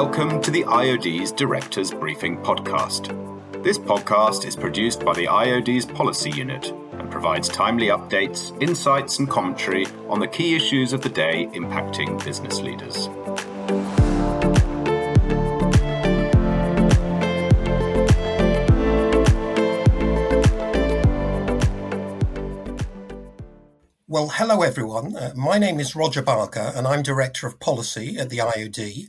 Welcome to the IOD's Directors Briefing Podcast. This podcast is produced by the IOD's Policy Unit and provides timely updates, insights and commentary on the key issues of the day impacting business leaders. Well, hello everyone. My name is Roger Barker and I'm Director of Policy at the IOD.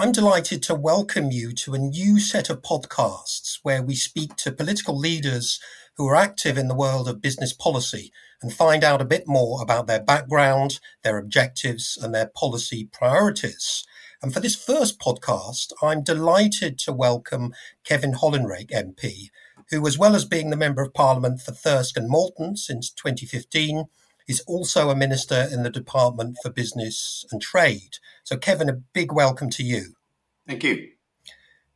I'm delighted to welcome you to a new set of podcasts where we speak to political leaders who are active in the world of business policy and find out a bit more about their background, their objectives and their policy priorities. And for this first podcast, I'm delighted to welcome Kevin Hollinrake MP, who, as well as being the Member of Parliament for Thirsk and Malton since 2015, is also a minister in the Department for Business and Trade. So, Kevin, a big welcome to you. Thank you.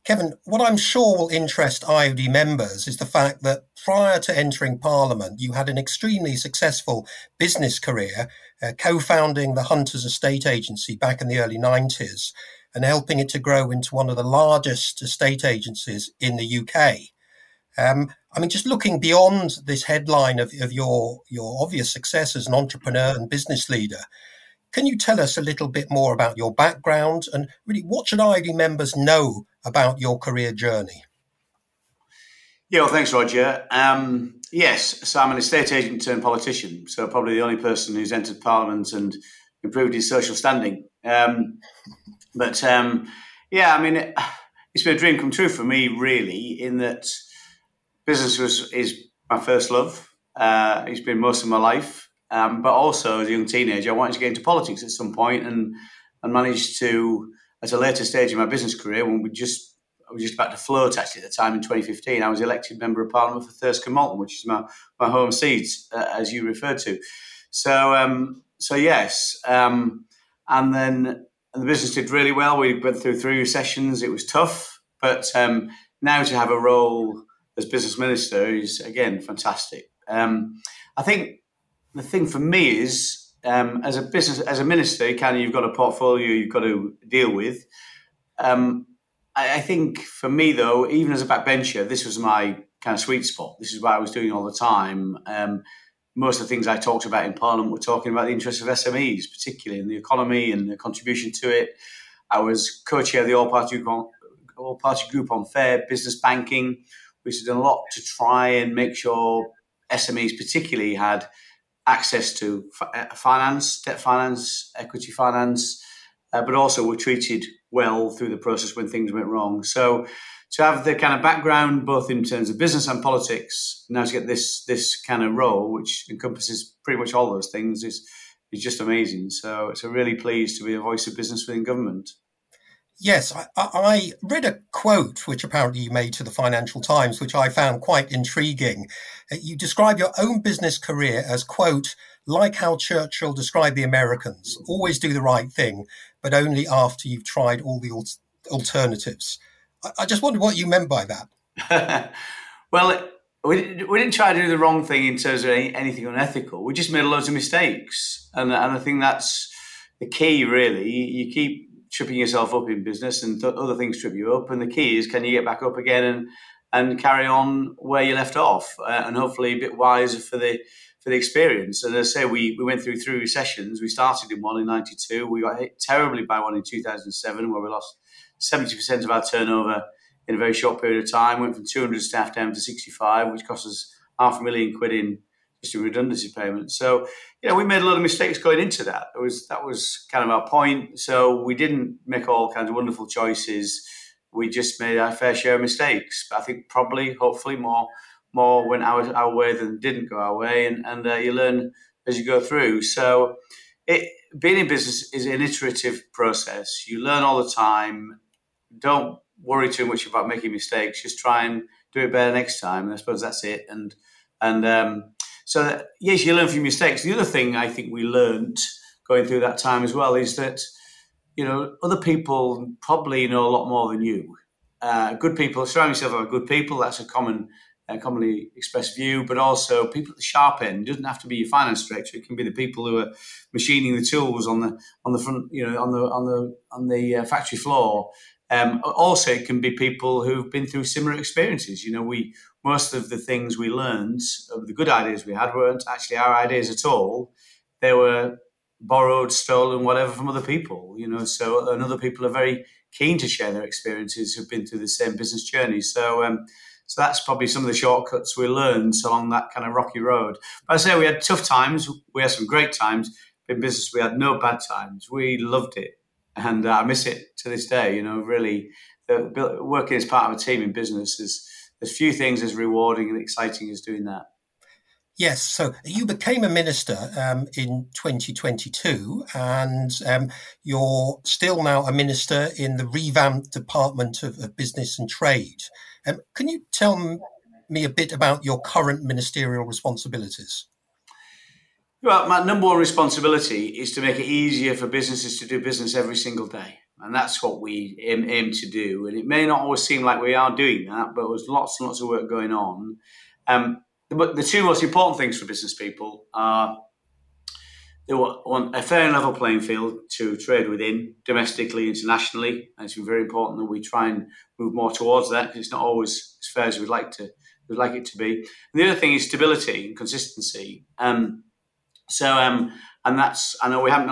Kevin, what I'm sure will interest IOD members is the fact that prior to entering Parliament, you had an extremely successful business career, co-founding the Hunters Estate Agency back in the early 90s and helping it to grow into one of the largest estate agencies in the UK. Just looking beyond this headline of your obvious success as an entrepreneur and business leader, can you tell us a little bit more about your background and really what should IOD members know about your career journey? Yeah, well, thanks, Roger. Yes, so I'm an estate agent turned politician, so probably the only person who's entered Parliament and improved his social standing. It's been a dream come true for me, really, in that business is my first love. It's been most of my life. But also, as a young teenager, I wanted to get into politics at some point and managed to, at a later stage in my business career, when I was just about to float, actually, at the time in 2015, I was elected Member of Parliament for Thirsk and Malton, which is my home seat, as you referred to. And then the business did really well. We went through three recessions. It was tough. But now to have a role as business minister is, again, fantastic. I think the thing for me is, as a minister, you've got a portfolio you've got to deal with. I think for me, though, even as a backbencher, this was my kind of sweet spot. This is what I was doing all the time. Most of the things I talked about in Parliament were talking about the interests of SMEs, particularly in the economy and the contribution to it. I was co-chair of the All-Party Group on Fair Business Banking, which has done a lot to try and make sure SMEs particularly had access to finance, debt finance, equity finance, but also were treated well through the process when things went wrong. So to have the kind of background, both in terms of business and politics, now to get this kind of role, which encompasses pretty much all those things, is just amazing. So it's a really pleased to be a voice of business within government. Yes, I read a quote which apparently you made to the Financial Times, which I found quite intriguing. You describe your own business career as, quote, like how Churchill described the Americans, always do the right thing, but only after you've tried all the alternatives. I just wondered what you meant by that. Well, we didn't try to do the wrong thing in terms of anything unethical. We just made loads of mistakes. And I think that's the key, really. You keep tripping yourself up in business and other things trip you up. And the key is, can you get back up again and carry on where you left off, and hopefully a bit wiser for the experience. And as I say, we went through three recessions. We started in one in 92. We got hit terribly by one in 2007, where we lost 70% of our turnover in a very short period of time. Went from 200 staff down to 65, which cost us £500,000 in just a redundancy payment. So, we made a lot of mistakes going into that. That was kind of our point. So we didn't make all kinds of wonderful choices. We just made our fair share of mistakes. But I think probably, hopefully, more went our way than didn't go our way. And you learn as you go through. So being in business is an iterative process. You learn all the time. Don't worry too much about making mistakes. Just try and do it better next time. And I suppose that's it. So, yes, you learn from your mistakes. The other thing I think we learned going through that time as well is that, other people probably know a lot more than you. Good people, surround yourself with good people. That's a commonly expressed view. But also people at the sharp end. It doesn't have to be your finance director. It can be the people who are machining the tools on the front, on the factory floor. Also, it can be people who've been through similar experiences. You know, most of the things we learned, of the good ideas we had, weren't actually our ideas at all. They were borrowed, stolen, whatever, from other people. You know, so and other people are very keen to share their experiences who've been through the same business journey. So that's probably some of the shortcuts we learned along that kind of rocky road. But I say we had tough times. We had some great times in business. We had no bad times. We loved it. And I miss it to this day, you know, really. Working as part of a team in business is, there's few things as rewarding and exciting as doing that. Yes. So you became a minister in 2022 and you're still now a minister in the revamped Department of Business and Trade. Can you tell me a bit about your current ministerial responsibilities? Well, my number one responsibility is to make it easier for businesses to do business every single day. And that's what we aim to do. And it may not always seem like we are doing that, but there's lots and lots of work going on. But the two most important things for business people are they want a fair and level playing field to trade within, domestically, internationally. And it's been very important that we try and move more towards that, because it's not always as fair as we'd like it to be. And the other thing is stability and consistency. I know we haven't had a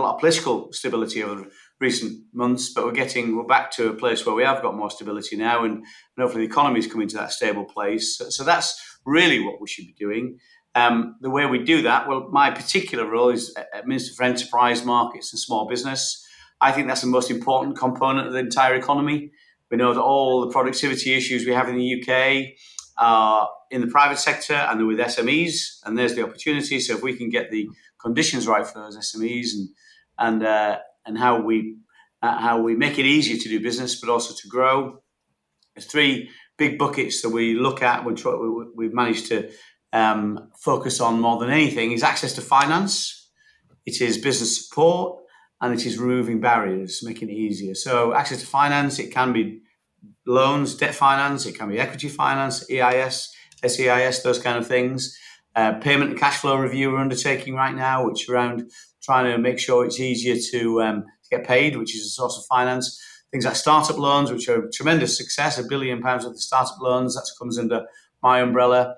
lot of political stability over recent months, but we're back to a place where we have got more stability now, and hopefully the economy is coming to that stable place. So that's really what we should be doing. The way we do that, well, my particular role is Minister for Enterprise, Markets and Small Business. I think that's the most important component of the entire economy. We know that all the productivity issues we have in the UK are in the private sector and they're with SMEs, and there's the opportunity. So if we can get the conditions right for those SMEs and how we make it easier to do business but also to grow, there's three big buckets that we look at, which we've managed to focus on more than anything, is access to finance, it is business support, and it is removing barriers, making it easier. So access to finance, it can be loans, debt finance, it can be equity finance, EIS, SEIS, those kind of things. Payment and cash flow review we're undertaking right now, which is around trying to make sure it's easier to get paid, which is a source of finance. Things like startup loans, which are a tremendous success, £1 billion worth of startup loans. That comes under my umbrella.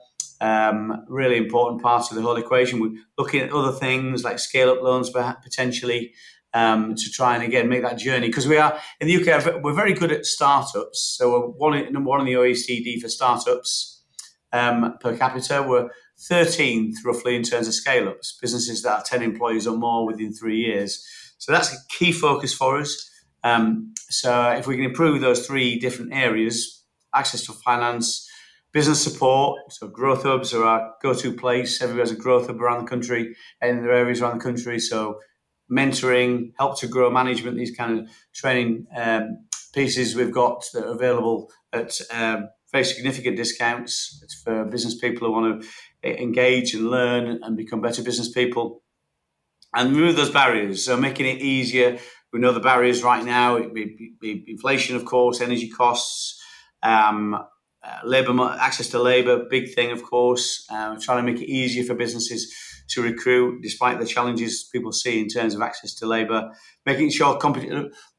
Really important part of the whole equation. We're looking at other things like scale-up loans potentially, to try and, again, make that journey. Because we are, in the UK, we're very good at startups. So we're number one in the OECD for startups per capita. We're 13th, roughly, in terms of scale-ups, businesses that are 10 employees or more within 3 years. So that's a key focus for us. So if we can improve those three different areas, access to finance, business support, so growth hubs are our go-to place. Everybody's a growth hub around the country and in their areas around the country. So mentoring, help to grow management, these kind of training pieces we've got that are available at very significant discounts. It's for business people who want to engage and learn and become better business people. And remove those barriers, so making it easier. We know the barriers right now, it be inflation, of course, energy costs, access to labour, big thing, of course. Trying to make it easier for businesses to recruit, despite the challenges people see in terms of access to labour, making sure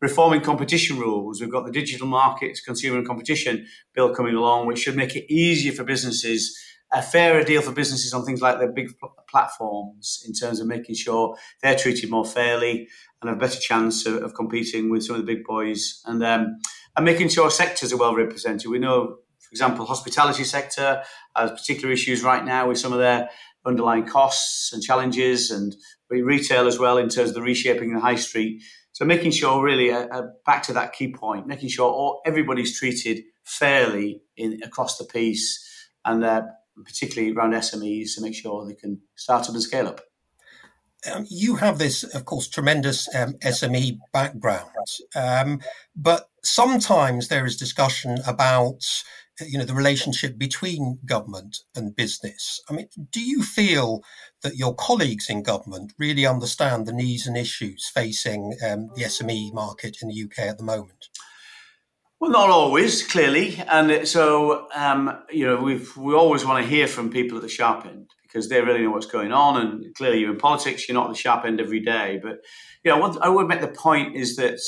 reforming competition rules. We've got the digital markets, consumer and competition bill coming along, which should make it easier for businesses, a fairer deal for businesses on things like their big platforms in terms of making sure they're treated more fairly and have a better chance of competing with some of the big boys, and making sure sectors are well represented. We know, for example, hospitality sector has particular issues right now with some of their underlying costs and challenges, and retail as well in terms of the reshaping the high street. So making sure, really, back to that key point, making sure everybody's treated fairly across the piece, and particularly around SMEs, to make sure they can start up and scale up. You have this, of course, tremendous SME background, but sometimes there is discussion about, you know, the relationship between government and business. I mean, do you feel that your colleagues in government really understand the needs and issues facing the SME market in the UK at the moment? Well, not always, clearly. And so, you know, we always want to hear from people at the sharp end, because they really know what's going on. And clearly, you're in politics, you're not at the sharp end every day. But, you know, I would make the point is that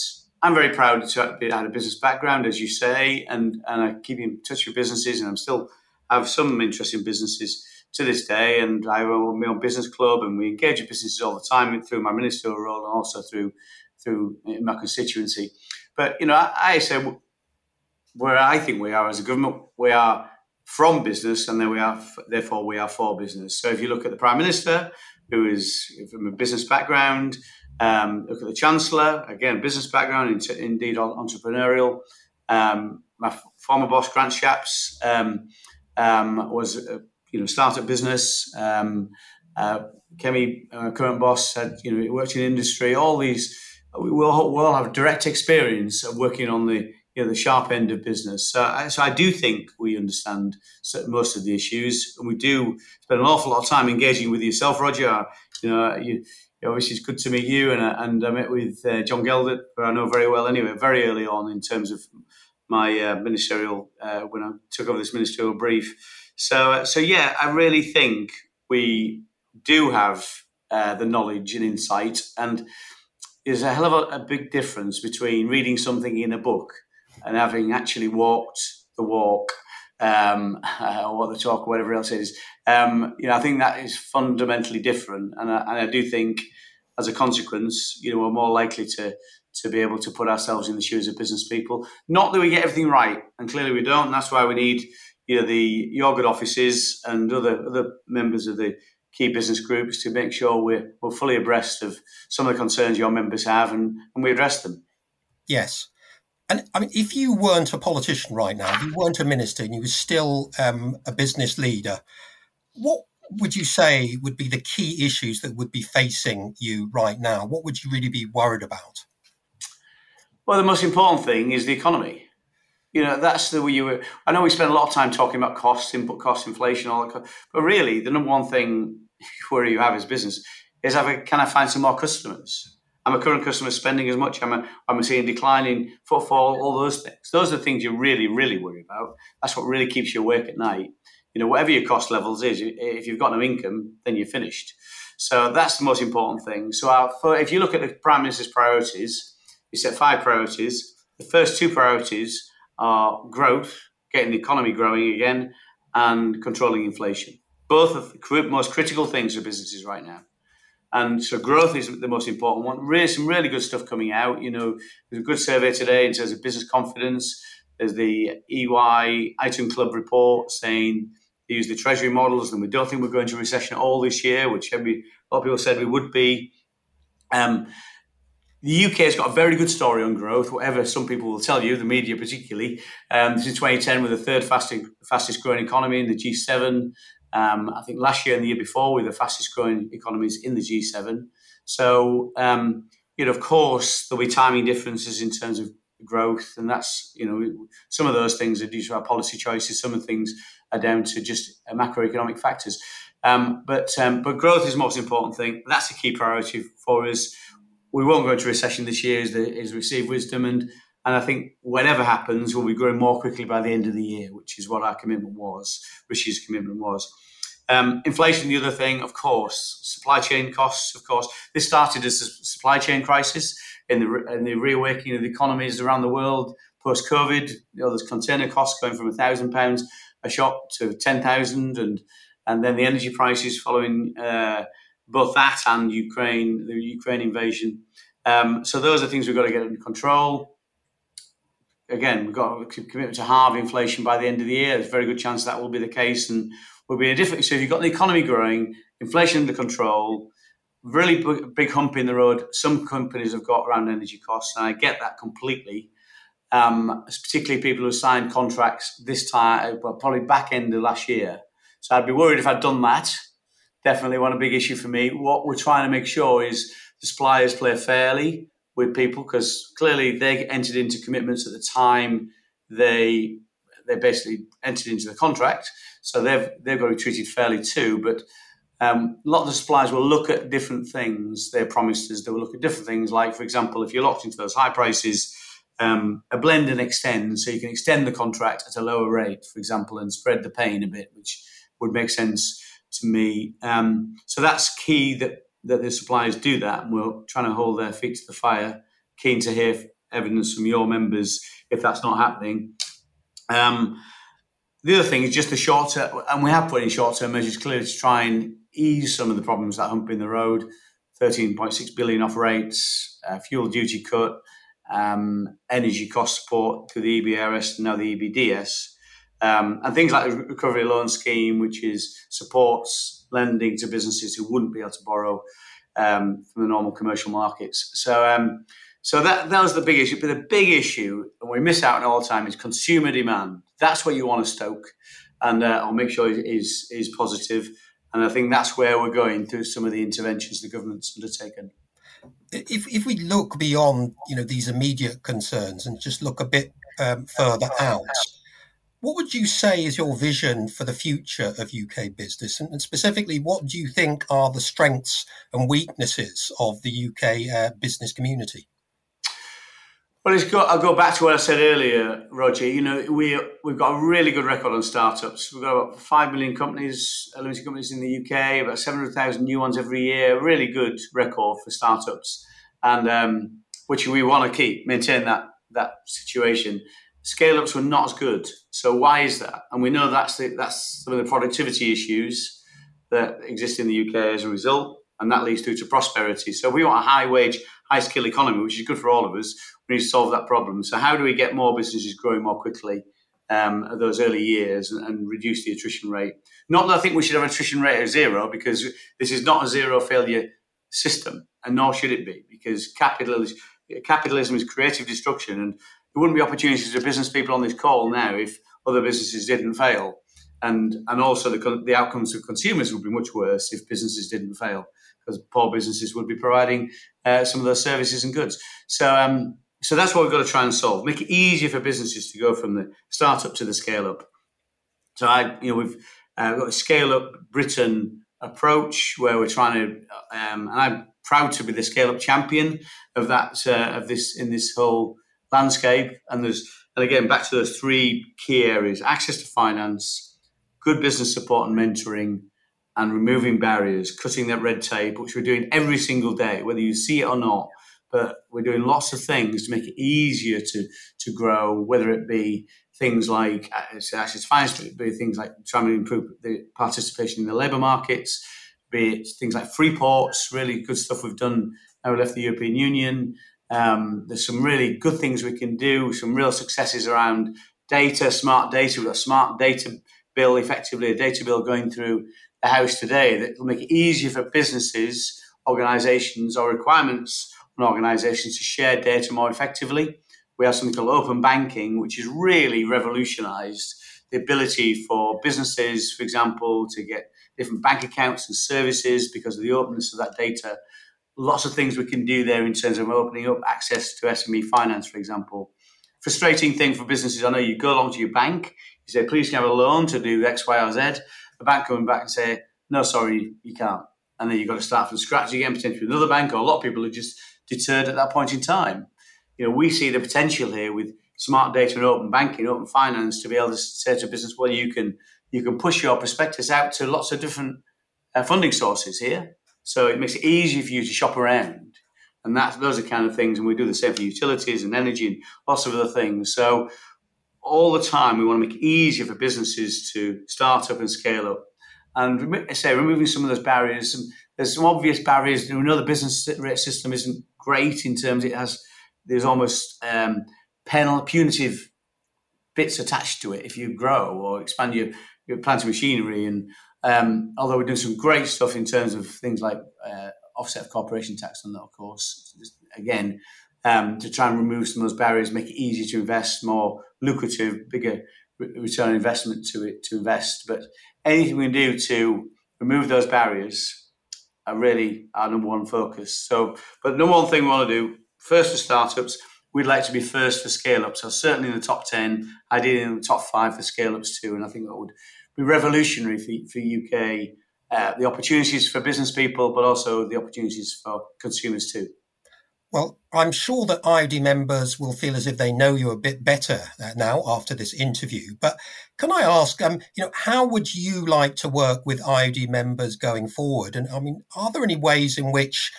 I'm very proud to have a business background, as you say, and I keep in touch with businesses, and I'm still have some interest in businesses to this day. And I run my own business club, and we engage with businesses all the time through my ministerial role and also through my constituency. But, you know, I say where I think we are as a government, we are from business, and then therefore we are for business. So if you look at the Prime Minister, who is from a business background, look at the Chancellor, again, business background, indeed entrepreneurial. My former boss, Grant Shapps, was a startup business. Kemi, current boss, had worked in industry. All these, we all have direct experience of working on the sharp end of business. So I do think we understand most of the issues, and we do spend an awful lot of time engaging with yourself, Roger. Obviously, it's good to meet you, and I met with John Geldert, who I know very well anyway, very early on in terms of my ministerial when I took over this ministerial brief. So yeah, I really think we do have the knowledge and insight, and there's a hell of a big difference between reading something in a book and having actually walked the walk, or the talk, or whatever else it is. I think that is fundamentally different, and I do think, as a consequence, we're more likely to be able to put ourselves in the shoes of business people. Not that we get everything right, and clearly we don't, and that's why we need the yogurt offices and other members of the key business groups to make sure we're fully abreast of some of the concerns your members have, and we address them. Yes. And I mean, if you weren't a politician right now, if you weren't a minister and you were still a business leader, what would you say would be the key issues that would be facing you right now? What would you really be worried about? Well, the most important thing is the economy. That's the way I know we spend a lot of time talking about costs, input costs, inflation, all that. But really, the number one thing worry you have as business is can I find some more customers? Am my current customer spending as much? Am I seeing declining footfall? All those things. Those are the things you really, really worry about. That's what really keeps you awake at night. Whatever your cost levels is, if you've got no income, then you're finished. So that's the most important thing. So if you look at the Prime Minister's priorities, he set 5 priorities. The first 2 priorities are growth, getting the economy growing again, and controlling inflation. Both of the most critical things for businesses right now. And so growth is the most important one. Really, some really good stuff coming out. There's a good survey today in terms of business confidence. There's the EY Item Club report saying they use the treasury models and we don't think we're going to recession at all this year, which a lot of people said we would be. The UK has got a very good story on growth, whatever some people will tell you, the media particularly. Since 2010, we're the third fastest growing economy in the G7. I think last year and the year before, we were the fastest growing economies in the G7. So, of course, there'll be timing differences in terms of growth. And that's, some of those things are due to our policy choices. Some of the things are down to just macroeconomic factors. But growth is the most important thing. That's a key priority for us. We won't go into recession this year, is received wisdom. And I think whatever happens, we'll be growing more quickly by the end of the year, which is what our commitment was, Rishi's commitment was. Inflation, the other thing, of course. Supply chain costs, of course. This started as a supply chain crisis in the reawakening of the economies around the world post-COVID. There's container costs going from £1,000 a shop to £10,000, and then the energy prices following both that and the Ukraine invasion. So those are things we've got to get under control. Again, we've got a commitment to halve inflation by the end of the year. There's a very good chance that will be the case, and will be a different. So if you've got the economy growing, inflation under control, really big hump in the road. Some companies have got around energy costs, and I get that completely. Particularly people who signed contracts this time, probably back end of last year. So I'd be worried if I'd done that. Definitely one big issue for me. What we're trying to make sure is the suppliers play fairly with people, because clearly they entered into commitments at the time they basically entered into the contract, so they've got to be treated fairly too. But a lot of the suppliers will look at different things. They promised us they will look at different things, like, for example, if you're locked into those high prices, a blend and extend, so you can extend the contract at a lower rate, for example, and spread the pain a bit, which would make sense to me. So that's key that the suppliers do that, and we're trying to hold their feet to the fire. Keen to hear evidence from your members if that's not happening. The other thing is just the shorter, and we have put in short-term measures clearly to try and ease some of the problems that hump in the road. 13.6 billion off rates, fuel duty cut, energy cost support to the EBRS and now the EBDS, and things like the recovery loan scheme, which is supports lending to businesses who wouldn't be able to borrow from the normal commercial markets. So that was the big issue. But the big issue, and we miss out on all the time, is consumer demand. That's what you want to stoke, and I'll make sure it is positive. And I think that's where we're going through some of the interventions the government's undertaken. If we look beyond, these immediate concerns and just look a bit further out, what would you say is your vision for the future of UK business? And specifically, what do you think are the strengths and weaknesses of the UK business community? Well, I'll go back to what I said earlier, Roger. We've got a really good record on startups. We've got about 5 million companies, limited companies in the UK, about 700,000 new ones every year. Really good record for startups, and which we want to keep, maintain that situation. Scale-ups were not as good. So why is that? And we know that's some of the productivity issues that exist in the UK as a result, and that leads through to prosperity. So we want a high-wage, high-skill economy, which is good for all of us. We need to solve that problem. So how do we get more businesses growing more quickly at those early years and reduce the attrition rate? Not that I think we should have an attrition rate of zero, because this is not a zero-failure system, and nor should it be, because capitalism is creative destruction, and there wouldn't be opportunities for business people on this call now if other businesses didn't fail. And also the outcomes of consumers would be much worse if businesses didn't fail, because poor businesses would be providing some of those services and goods. So that's what we've got to try and solve. Make it easier for businesses to go from the startup to the scale-up. So we've got a scale-up Britain approach where we're trying to, and I'm proud to be the scale-up champion of that of this in this whole landscape. And again, back to those three key areas: access to finance, good business support and mentoring, and removing barriers, cutting that red tape, which we're doing every single day, whether you see it or not. But we're doing lots of things to make it easier to grow, whether it be things like access to finance, but it be things like trying to improve the participation in the labour markets, be it things like free ports, really good stuff we've done now we left the European Union. There's some really good things we can do, some real successes around data, smart data. We've got a smart data bill, effectively a data bill going through the House today that will make it easier for businesses, organisations or requirements on organisations to share data more effectively. We have something called open banking, which has really revolutionised the ability for businesses, for example, to get different bank accounts and services because of the openness of that data. Lots of things we can do there in terms of opening up access to SME finance, for example. Frustrating thing for businesses, I know you go along to your bank, you say, please can I have a loan to do X, Y, or Z. The bank coming back and say, no, sorry, you can't. And then you've got to start from scratch again, potentially with another bank, or a lot of people are just deterred at that point in time. We see the potential here with smart data and open banking, open finance, to be able to say to a business, well, you can push your prospectus out to lots of different funding sources here. So it makes it easy for you to shop around. And those are kind of things, and we do the same for utilities and energy and lots of other things. So all the time we want to make it easier for businesses to start up and scale up. And I say removing some of those barriers. And there's some obvious barriers. We know the business rate system isn't great in terms there's almost punitive bits attached to it if you grow or expand your plant machinery. And although we're doing some great stuff in terms of things like offset of corporation tax on that, of course, again, to try and remove some of those barriers, make it easier to invest, more lucrative, bigger return on investment to invest. But anything we can do to remove those barriers are really our number one focus. But number one thing we want to do, first for startups, we'd like to be first for scale-ups. So certainly in the top 10, ideally in the top 5 for scale-ups too. And I think that would be revolutionary for UK, the opportunities for business people, but also the opportunities for consumers too. Well, I'm sure that IOD members will feel as if they know you a bit better now after this interview. But can I ask, how would you like to work with IOD members going forward? And I mean, are there any ways in which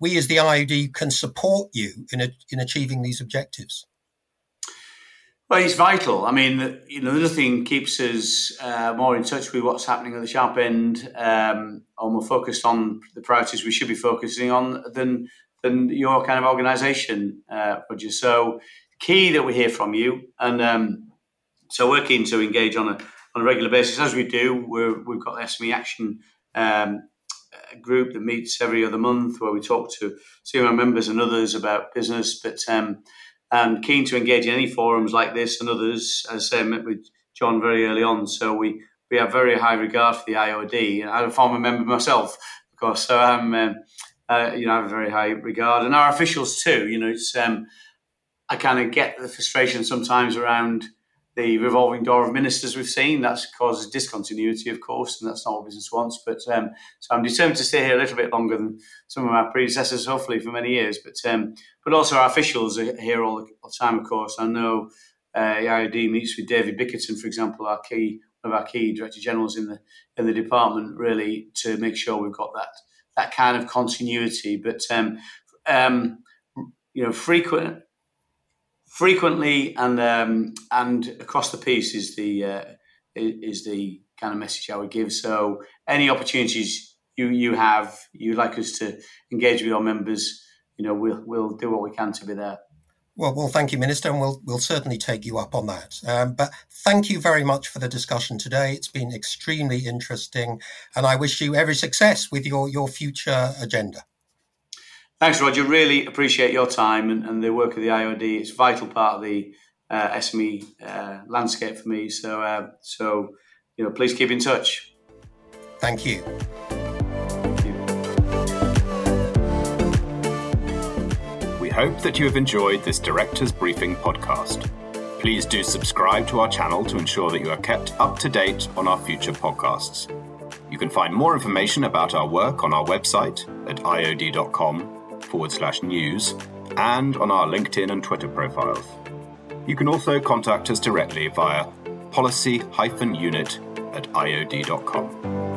we as the IOD can support you in achieving these objectives? Well, it's vital. I mean, you know, nothing keeps us more in touch with what's happening at the sharp end, or more focused on the priorities we should be focusing on than your kind of organisation, Roger. So key that we hear from you, and so we're keen to engage on a regular basis, as we do. We've got the SME Action group that meets every other month, where we talk to CMO members and others about business, but and keen to engage in any forums like this and others. As I met with John very early on, so we have very high regard for the IOD. And I'm a former member myself, of course, so I'm I have a very high regard, and our officials too. You know, it's I kind of get the frustration sometimes around the revolving door of ministers we've seen. That causes discontinuity, of course, and that's not what business wants. But so I'm determined to stay here a little bit longer than some of my predecessors, hopefully for many years. But also our officials are here all the time, of course. I know the IOD meets with David Bickerton, for example, one of our key director generals in the department, really, to make sure we've got that kind of continuity. But frequently and across the piece is the kind of message I would give. So any opportunities you have, you'd like us to engage with our members, you know, we'll do what we can to be there. Well, thank you, Minister, and we'll certainly take you up on that. But thank you very much for the discussion today. It's been extremely interesting, and I wish you every success with your future agenda. Thanks, Roger. Really appreciate your time and the work of the IOD. It's a vital part of the SME landscape for me. So you know, please keep in touch. Thank you. Thank you. We hope that you have enjoyed this Directors Briefing podcast. Please do subscribe to our channel to ensure that you are kept up to date on our future podcasts. You can find more information about our work on our website at iod.com/news and on our LinkedIn and Twitter profiles. You can also contact us directly via policy-unit@iod.com.